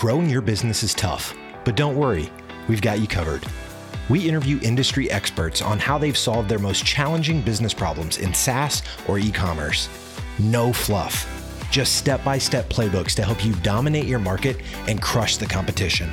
Growing your business is tough, but don't worry, we've got you covered. We interview industry experts on how they've solved their most challenging business problems in SaaS or e-commerce. No fluff, just step-by-step playbooks to help you dominate your market and crush the competition.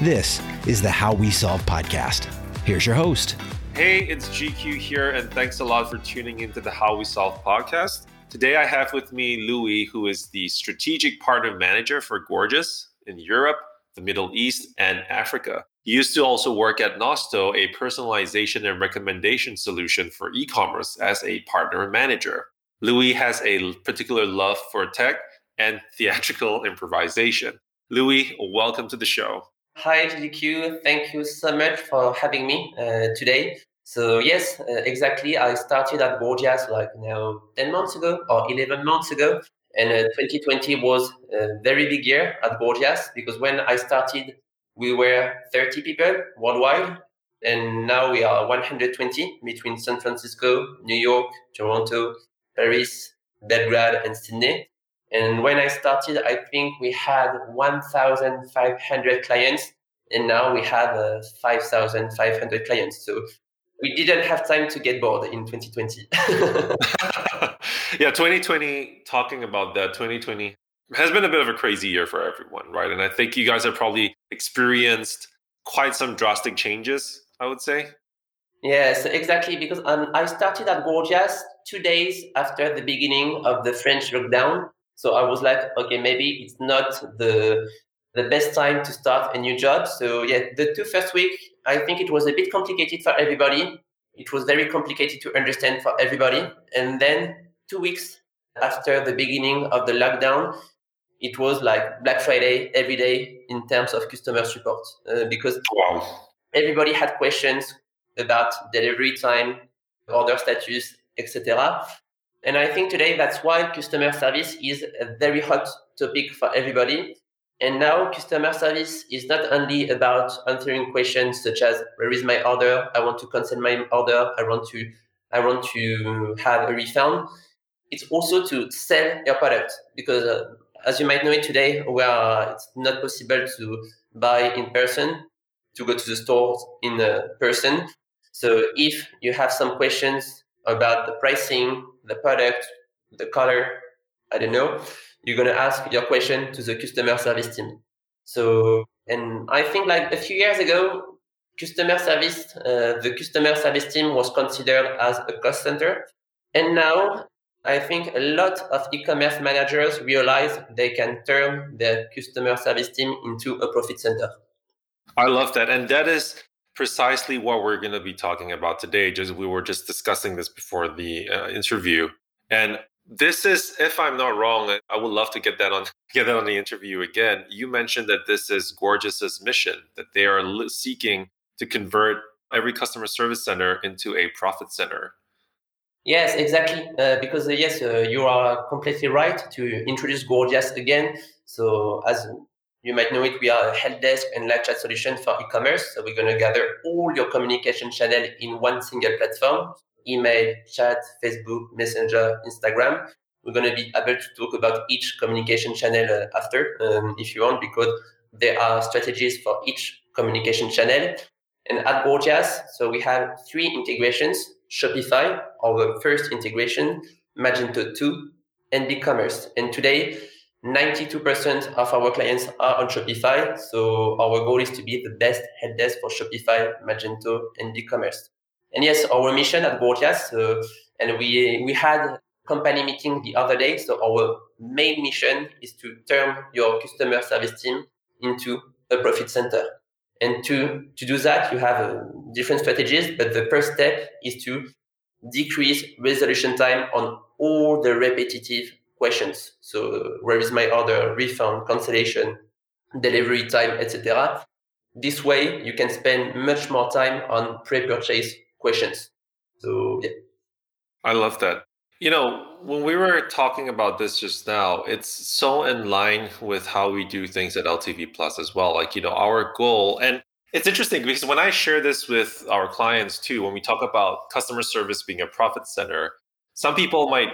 This is the How We Solve podcast. Here's your host. Hey, it's GQ here, and thanks a lot for tuning into the How We Solve podcast. Today I have with me Louis, who is the strategic partner manager for Gorgias in Europe, the Middle East, and Africa. He used to also work at Nosto, a personalization and recommendation solution for e-commerce, as a partner manager. Louis has a particular love for tech and theatrical improvisation. Louis, welcome to the show. Hi, GQ. Thank you so much for having me today. So yes, exactly. I started at Gorgias like now 10 months ago or 11 months ago. And 2020 was a very big year at Gorgias, because when I started, we were 30 people worldwide. And now we are 120 between San Francisco, New York, Toronto, Paris, Belgrade, and Sydney. And when I started, I think we had 1,500 clients. And now we have 5,500 clients. So we didn't have time to get bored in 2020. Yeah, 2020, talking about that, 2020 has been a bit of a crazy year for everyone, right? And I think you guys have probably experienced quite some drastic changes, I would say. Yes, exactly. Because I started at Gorgias 2 days after the beginning of the French lockdown. So I was like, okay, maybe it's not the best time to start a new job. So yeah, the 2 first weeks, I think it was a bit complicated for everybody. It was very complicated to understand for everybody. And then 2 weeks after the beginning of the lockdown, it was like Black Friday every day in terms of customer support, because everybody had questions about delivery time, order status, etc. And I think today that's why customer service is a very hot topic for everybody. And now customer service is not only about answering questions such as, where is my order? I want to cancel my order. I want to have a refund. It's also to sell your product, because as you might know it today, where it's not possible to buy in person, to go to the store in person. So if you have some questions about the pricing, the product, the color, I don't know, you're going to ask your question to the customer service team. So, and I think like a few years ago, the customer service team was considered as a cost center. And now I think a lot of e-commerce managers realize they can turn their customer service team into a profit center. I love that. And that is precisely what we're going to be talking about today. We were just discussing this before the interview, and this is, if I'm not wrong, I would love to get that on the interview again. You mentioned that this is Gorgias' mission, that they are seeking to convert every customer service center into a profit center. Yes, exactly. Because you are completely right to introduce Gorgias again. So as you might know it, we are a help desk and live chat solution for e-commerce. So we're going to gather all your communication channels in one single platform: email, chat, Facebook, Messenger, Instagram. We're going to be able to talk about each communication channel after, if you want, because there are strategies for each communication channel. And at Gorgias, so we have 3 integrations: Shopify, our first integration, Magento 2, and BigCommerce. And today, 92% of our clients are on Shopify, so our goal is to be the best help desk for Shopify, Magento, and BigCommerce. And yes, our mission at Gorgias, and we had company meeting the other day, so our main mission is to turn your customer service team into a profit center. And to do that, you have different strategies, but the first step is to decrease resolution time on all the repetitive questions. So where is my order, refund, cancellation, delivery time, etc. This way, you can spend much more time on pre-purchase questions. So yeah. I love that. You know, when we were talking about this just now, it's so in line with how we do things at LTV Plus as well. Like, you know, our goal, and it's interesting because when I share this with our clients too, when we talk about customer service being a profit center, some people might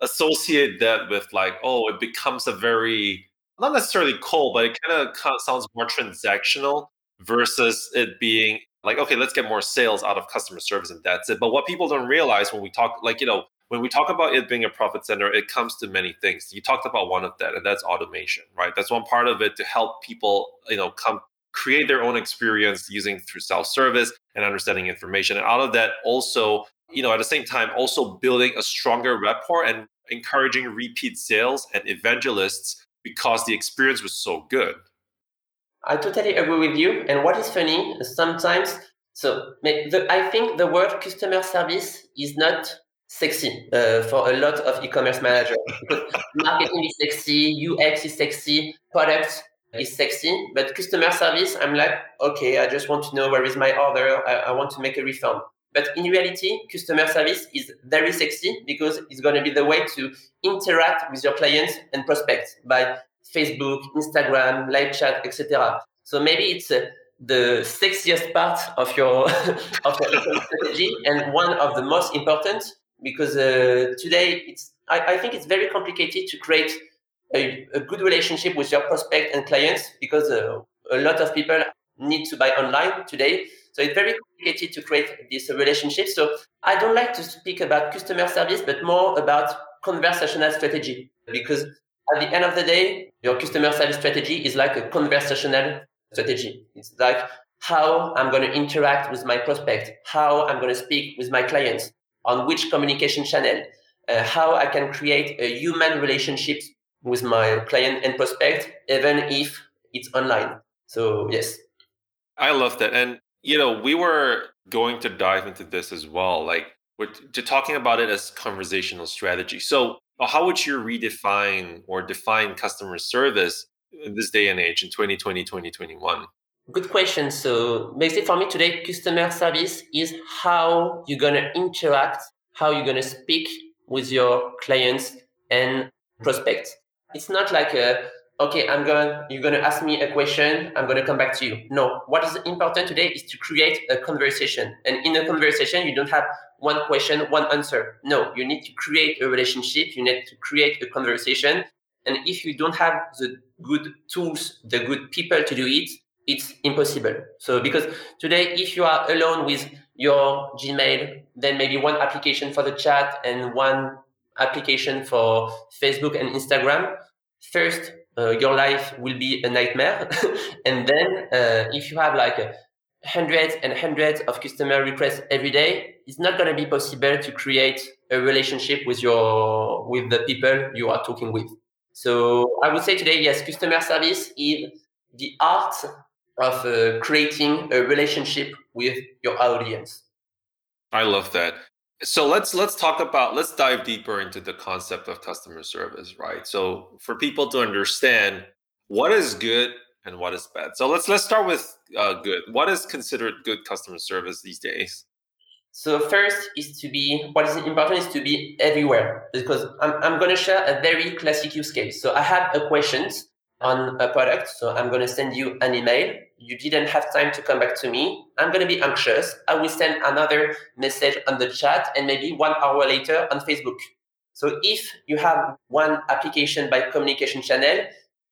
associate that with like, oh, it becomes a very not necessarily cold, but it kind of sounds more transactional versus it being like, okay, let's get more sales out of customer service and that's it. But what people don't realize when we talk, like, you know, when we talk about it being a profit center, it comes to many things. You talked about one of that, and that's automation, right? That's one part of it to help people, you know, come create their own experience using through self-service and understanding information. And out of that also, you know, at the same time, also building a stronger rapport and encouraging repeat sales and evangelists because the experience was so good. I totally agree with you. And what is funny, sometimes, I think the word customer service is not sexy for a lot of e-commerce managers. Marketing is sexy, UX is sexy, product is sexy, but customer service, I'm like, okay, I just want to know where is my order, I want to make a refund. But in reality, customer service is very sexy because it's going to be the way to interact with your clients and prospects by Facebook, Instagram, live chat, etc. So maybe it's the sexiest part of your strategy and one of the most important because today I think it's very complicated to create a good relationship with your prospect and clients because a lot of people need to buy online today. So it's very complicated to create this relationship. So I don't like to speak about customer service, but more about conversational strategy. Because at the end of the day, your customer service strategy is like a conversational strategy. It's like how I'm going to interact with my prospect, how I'm going to speak with my clients, on which communication channel, how I can create a human relationship with my client and prospect, even if it's online. So yes. I love that. And you know, we were going to dive into this as well, like we're talking about it as conversational strategy. So how would you redefine or define customer service in this day and age in 2020, 2021? Good question. So basically for me today, customer service is how you're going to interact, how you're going to speak with your clients and prospects. It's not like okay, you're going to ask me a question, I'm going to come back to you. No, what is important today is to create a conversation. And in a conversation, you don't have one question, one answer. No, you need to create a relationship. You need to create a conversation. And if you don't have the good tools, the good people to do it, it's impossible. So because today, if you are alone with your Gmail, then maybe one application for the chat and one application for Facebook and Instagram, first, your life will be a nightmare. And then if you have like hundreds and hundreds of customer requests every day, it's not going to be possible to create a relationship with the people you are talking with. So I would say today, yes, customer service is the art of creating a relationship with your audience. I love that. So let's dive deeper into the concept of customer service, right? So for people to understand what is good and what is bad. So let's start with good. What is considered good customer service these days? So first what is important is to be everywhere, because I'm going to share a very classic use case. So I have a question on a product. So I'm going to send you an email. You didn't have time to come back to me. I'm going to be anxious. I will send another message on the chat and maybe 1 hour later on Facebook. So if you have one application by communication channel,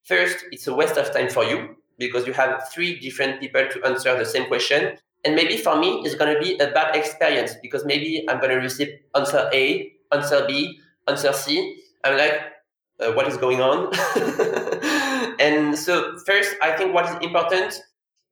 first, it's a waste of time for you because you have 3 different people to answer the same question. And maybe for me, it's going to be a bad experience because maybe I'm going to receive answer A, answer B, answer C. I'm like, what is going on? And so first, I think what is important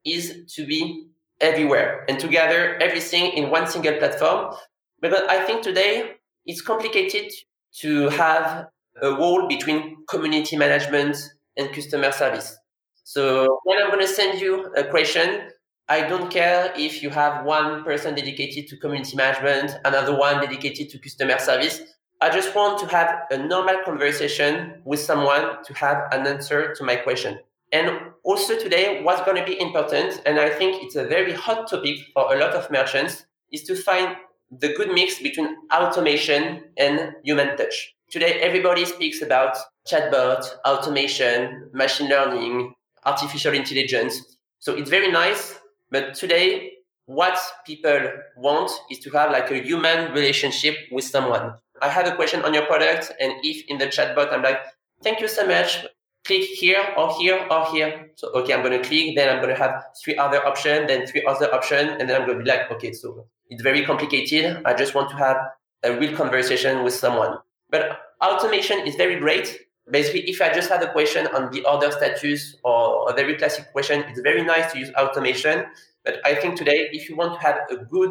is to be everywhere and to gather everything in one single platform. Because I think today it's complicated to have a wall between community management and customer service. So when I'm going to send you a question, I don't care if you have one person dedicated to community management, another one dedicated to customer service. I just want to have a normal conversation with someone to have an answer to my question. And also today, what's going to be important, and I think it's a very hot topic for a lot of merchants, is to find the good mix between automation and human touch. Today, everybody speaks about chatbot, automation, machine learning, artificial intelligence. So it's very nice, but today, what people want is to have like a human relationship with someone. I have a question on your product, and if in the chatbot I'm like, thank you so much click here or here or here. So, okay, I'm going to click, then I'm going to have three other options, then three other options, and then I'm going to be like, okay, so it's very complicated. I just want to have a real conversation with someone. But automation is very great. Basically, if I just had a question on the order status or a very classic question, it's very nice to use automation. But I think today, if you want to have a good,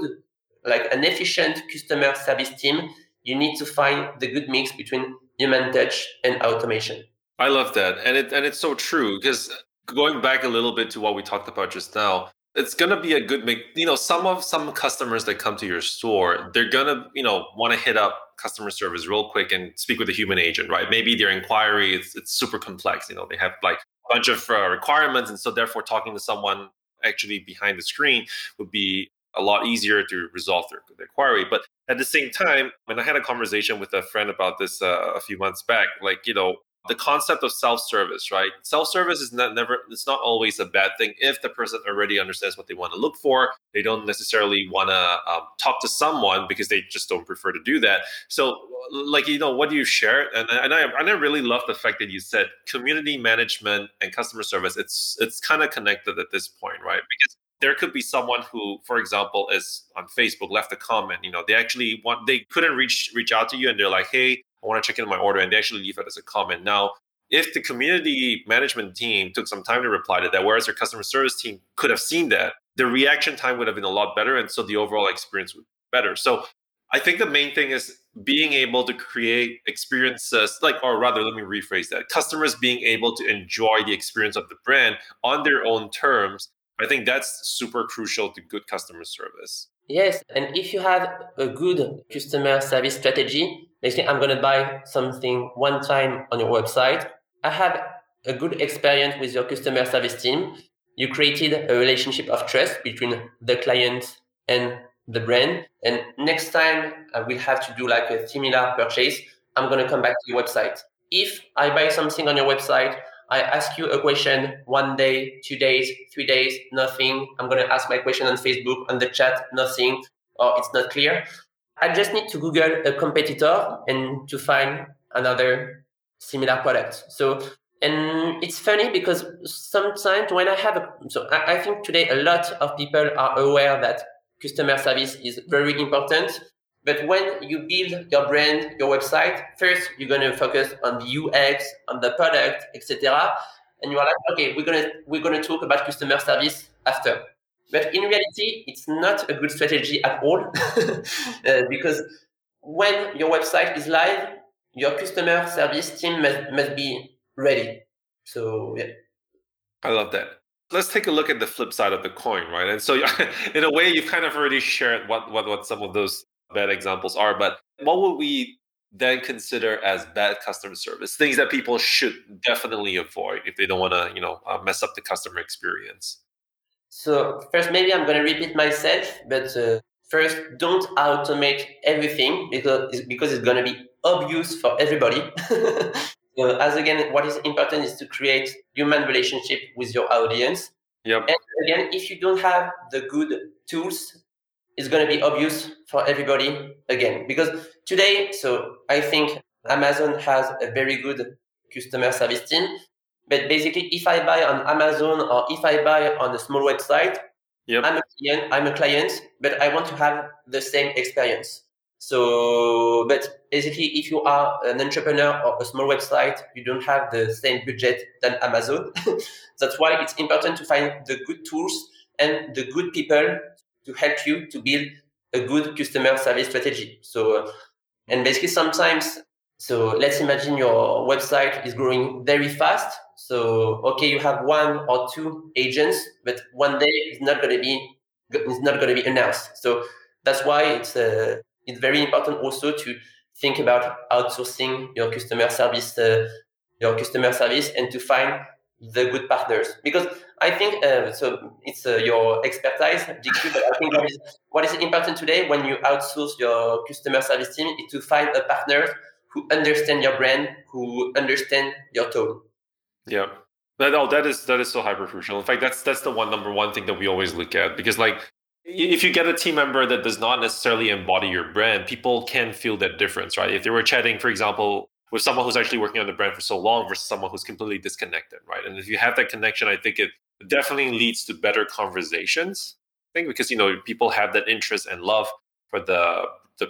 like an efficient customer service team, you need to find the good mix between human touch and automation. I love that. And it's so true, because going back a little bit to what we talked about just now, it's going to be a good mix. You know, some customers that come to your store, they're going to, you know, want to hit up customer service real quick and speak with a human agent, right? Maybe their inquiry, it's super complex. You know, they have like a bunch of requirements. And so therefore talking to someone actually behind the screen would be a lot easier to resolve their inquiry. But at the same time, when I had a conversation with a friend about this a few months back, like, you know, the concept of self-service, right? Self-service is it's not always a bad thing if the person already understands what they want to look for. They don't necessarily want to talk to someone because they just don't prefer to do that. So, like, you know, what do you share? And I really love the fact that you said community management and customer service. It's kind of connected at this point, right? Because there could be someone who, for example, is on Facebook, left a comment. You know, they couldn't reach out to you, and they're like, hey, I want to check in my order, and they actually leave it as a comment. Now, if the community management team took some time to reply to that, whereas their customer service team could have seen that, the reaction time would have been a lot better, and so the overall experience would be better. So I think the main thing is being able to create experiences, customers being able to enjoy the experience of the brand on their own terms. I think that's super crucial to good customer service. Yes, and if you have a good customer service strategy, basically, I'm going to buy something one time on your website. I have a good experience with your customer service team. You created a relationship of trust between the client and the brand. And next time I will have to do like a similar purchase, I'm going to come back to your website. If I buy something on your website, I ask you a question 1 day, 2 days, 3 days, nothing. I'm going to ask my question on Facebook, on the chat, nothing, or it's not clear. I just need to Google a competitor and to find another similar product. So, and it's funny because sometimes when I have, I think today a lot of people are aware that customer service is very important. But when you build your brand, your website, first you're going to focus on the UX, on the product, etc. And you are like, okay, we're going to talk about customer service after. But in reality, it's not a good strategy at all because when your website is live, your customer service team must be ready. So, yeah. I love that. Let's take a look at the flip side of the coin, right? And so in a way, you've kind of already shared what some of those bad examples are, but what would we then consider as bad customer service? Things that people should definitely avoid if they don't want to, you know, mess up the customer experience. So first, maybe I'm going to repeat myself, but first, don't automate everything because it's going to be obvious for everybody. So as again, what is important is to create human relationship with your audience. Yep. And again, if you don't have the good tools, it's going to be obvious for everybody again. Because today, so I think Amazon has a very good customer service team. But basically, if I buy on Amazon or if I buy on a small website, yep, I'm a client, but I want to have the same experience. So, but basically, if you are an entrepreneur or a small website, you don't have the same budget than Amazon. That's why it's important to find the good tools and the good people to help you to build a good customer service strategy. So, and basically sometimes, so let's imagine your website is growing very fast. So, okay, you have one or two agents, but one day it's not going to be announced. So that's why it's very important also to think about outsourcing your customer service and to find the good partners. Because I think, so it's your expertise, GQ, but I think what is important today when you outsource your customer service team is to find a partner who understand your brand, who understand your tone. Yeah. That is so hyper crucial. In fact, that's the number one thing that we always look at, because like if you get a team member that does not necessarily embody your brand, people can feel that difference, right? If they were chatting, for example, with someone who's actually working on the brand for so long versus someone who's completely disconnected, right? And if you have that connection, I think it definitely leads to better conversations. I think because, you know, people have that interest and love for the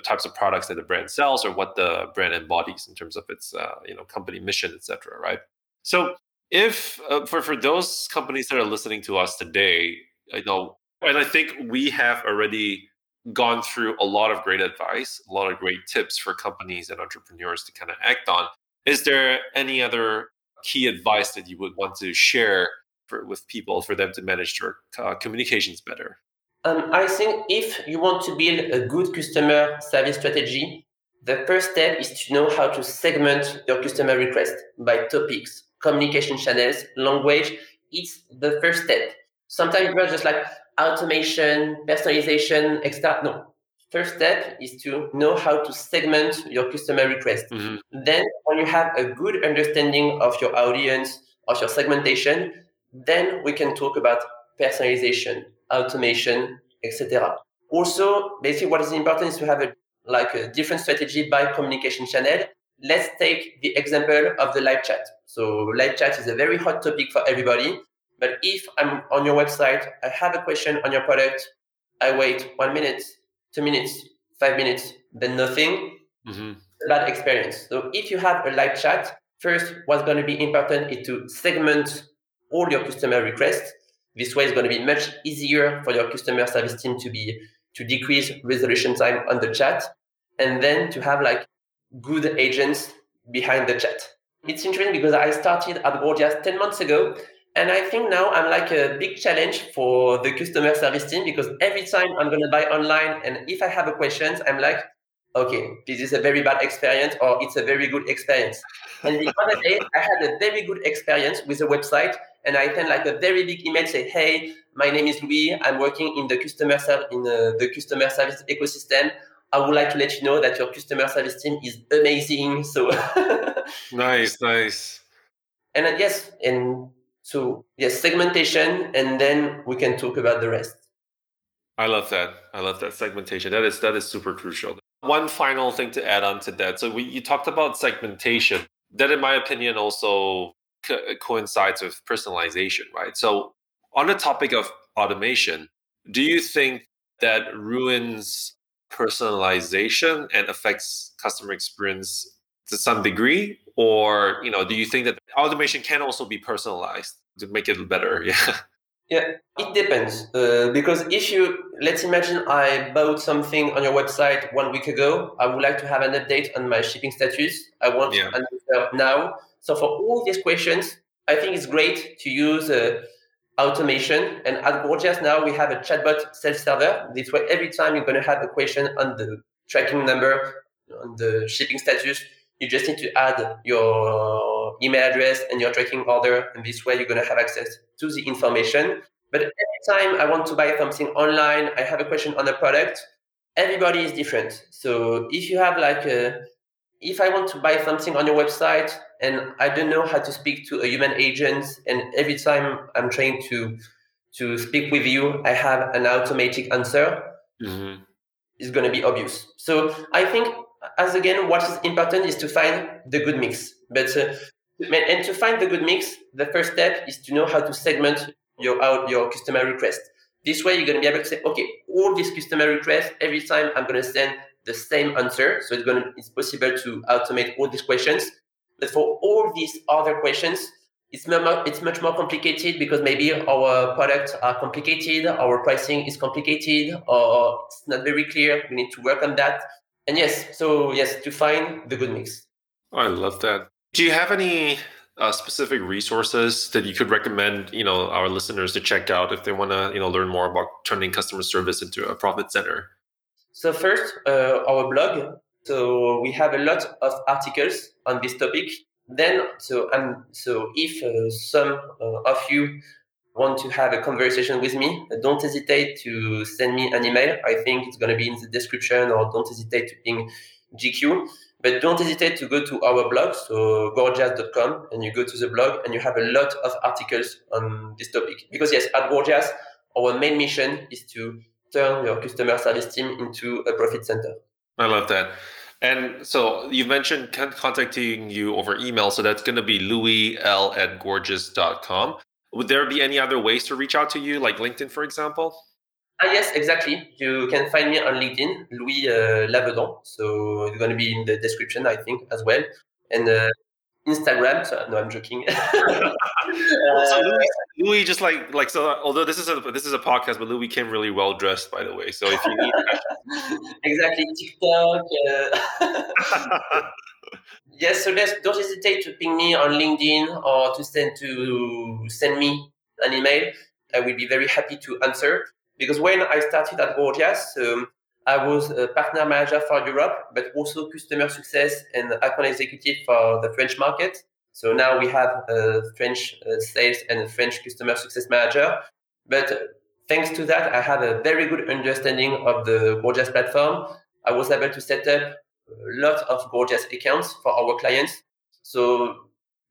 types of products that the brand sells or what the brand embodies in terms of its, you know, company mission, et cetera, right? So if for those companies that are listening to us today, you know, and I think we have already gone through a lot of great advice, a lot of great tips for companies and entrepreneurs to kind of act on. Is there any other key advice that you would want to share with people for them to manage their communications better? I think if you want to build a good customer service strategy, the first step is to know how to segment your customer request by topics, communication channels, language. It's the first step. Sometimes you're just like automation, personalization, etc. No. First step is to know how to segment your customer request. Mm-hmm. Then when you have a good understanding of your audience, of your segmentation, then we can talk about personalization, automation, etc. Also, basically what is important is to have a different strategy by communication channel. Let's take the example of the live chat. So live chat is a very hot topic for everybody. But if I'm on your website, I have a question on your product, I wait 1 minute, 2 minutes, 5 minutes, then nothing. Mm-hmm. Bad experience. So if you have a live chat, first, what's going to be important is to segment all your customer requests. This way, it's going to be much easier for your customer service team to decrease resolution time on the chat, and then to have like good agents behind the chat. It's interesting because I started at Gorgias 10 months ago, and I think now I'm like a big challenge for the customer service team, because every time I'm going to buy online, and if I have a question, I'm like, okay, this is a very bad experience or it's a very good experience. And the other day, I had a very good experience with a website, and I sent like a very big email, say, hey, my name is Louis. I'm working in the customer service ecosystem. I would like to let you know that your customer service team is amazing. So Nice. And segmentation, and then we can talk about the rest. I love that segmentation. That is super crucial. One final thing to add on to that. So you talked about segmentation. That, in my opinion, also coincides with personalization, right? So on the topic of automation, do you think that ruins personalization and affects customer experience to some degree? Or, you know, do you think that automation can also be personalized to make it better? Yeah, it depends. Because let's imagine I bought something on your website 1 week ago. I would like to have an update on my shipping status. I want to answer now. So for all these questions, I think it's great to use automation. And at Gorgias now, we have a chatbot self-server. This way, every time you're going to have a question on the tracking number, on the shipping status, you just need to add your email address and your tracking order, and this way you're going to have access to the information. But every time I want to buy something online, I have a question on the product, everybody is different. So if you have if I want to buy something on your website and I don't know how to speak to a human agent, and every time I'm trying to speak with you, I have an automatic answer, mm-hmm. It's going to be obvious. So I think, as again, what is important is to find the good mix. But and to find the good mix, the first step is to know how to segment your customer request. This way, you're going to be able to say, okay, all these customer requests, every time I'm going to send the same answer. So it's possible to automate all these questions. But for all these other questions, it's much more complicated, because maybe our products are complicated, our pricing is complicated, or it's not very clear. We need to work on that. And to find the good mix. I love that. Do you have any specific resources that you could recommend, you know, our listeners to check out if they want to, you know, learn more about turning customer service into a profit center? So first, our blog. So we have a lot of articles on this topic. Then, if some of you want to have a conversation with me, don't hesitate to send me an email. I think it's going to be in the description, or don't hesitate to ping GQ. But don't hesitate to go to our blog, so gorgias.com, and you go to the blog and you have a lot of articles on this topic. Because yes, at Gorgias, our main mission is to turn your customer service team into a profit center. I love that. And so you mentioned contacting you over email. So that's going to be louisl@gorgias.com. Would there be any other ways to reach out to you, like LinkedIn, for example? Yes, exactly. You can find me on LinkedIn, Louis Labedon. So it's going to be in the description, I think, as well. And Instagram. So, no, I'm joking. So Louis just like so. Although this is a podcast, but Louis came really well dressed, by the way. So if you need exactly TikTok. Yes. So guys, don't hesitate to ping me on LinkedIn or to send me an email. I will be very happy to answer. Because when I started at Gorgias, I was a partner manager for Europe, but also customer success and account executive for the French market. So now we have a French sales and a French customer success manager. But thanks to that, I have a very good understanding of the Gorgias platform. I was able to set up a lot of Gorgias accounts for our clients. So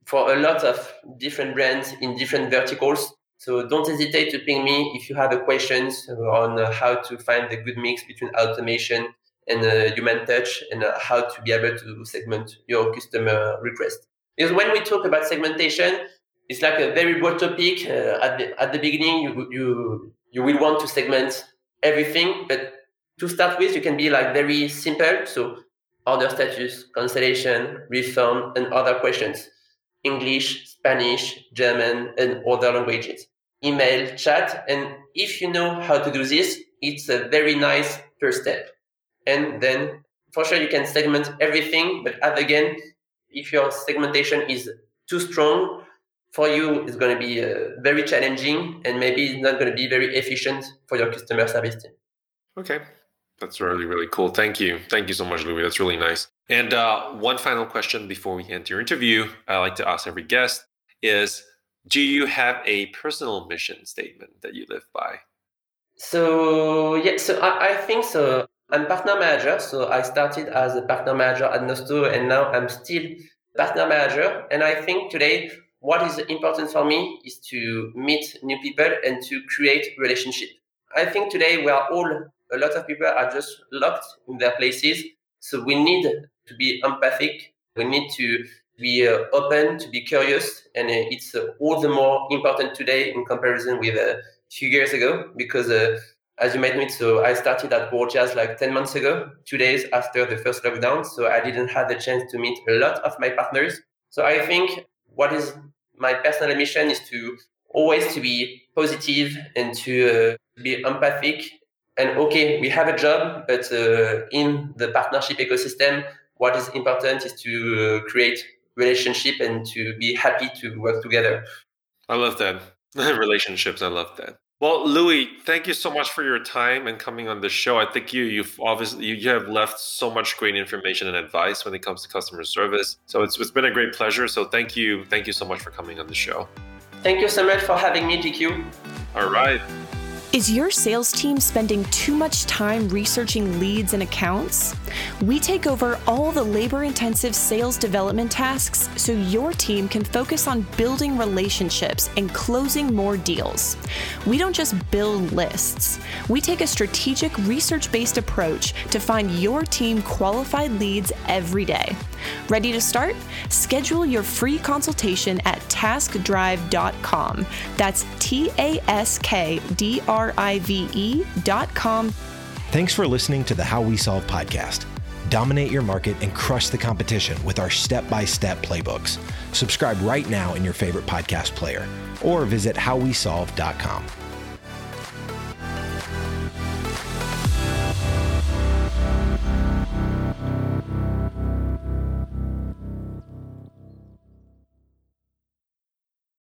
for a lot of different brands in different verticals. So don't hesitate to ping me if you have questions on how to find the good mix between automation and human touch and how to be able to segment your customer request. Because when we talk about segmentation, it's like a very broad topic. At the beginning, you will want to segment everything. But to start with, you can be like very simple. So order status, cancellation, refund, and other questions. English, Spanish, German, and other languages. Email, chat, and if you know how to do this, it's a very nice first step. And then, for sure, you can segment everything, but again, if your segmentation is too strong, for you, it's going to be very challenging, and maybe it's not going to be very efficient for your customer service team. Okay. That's really, really cool. Thank you. Thank you so much, Louis. That's really nice. And one final question before we end your interview, I like to ask every guest is, do you have a personal mission statement that you live by? So, yeah, so I think so. I'm partner manager. So I started as a partner manager at Nosto, and now I'm still partner manager. And I think today what is important for me is to meet new people and to create relationship. I think today we are all a lot of people are just locked in their places. So we need to be empathic. We need to be open, to be curious. And it's all the more important today in comparison with a few years ago. Because as you might know, so I started at Gorgias like 10 months ago, 2 days after the first lockdown. So I didn't have the chance to meet a lot of my partners. So I think what is my personal mission is to always to be positive and to be empathic. And okay, we have a job, but in the partnership ecosystem, what is important is to create relationship and to be happy to work together. I love that. Relationships, I love that. Well, Louis, thank you so much for your time and coming on the show. I think you've obviously you have left so much great information and advice when it comes to customer service. So it's been a great pleasure. So thank you so much for coming on the show. Thank you so much for having me, GQ. All right. Is your sales team spending too much time researching leads and accounts? We take over all the labor-intensive sales development tasks so your team can focus on building relationships and closing more deals. We don't just build lists. We take a strategic research-based approach to find your team qualified leads every day. Ready to start? Schedule your free consultation at taskdrive.com. That's TASKDRIVE.com. Thanks for listening to the How We Solve podcast. Dominate your market and crush the competition with our step-by-step playbooks. Subscribe right now in your favorite podcast player or visit howwesolve.com.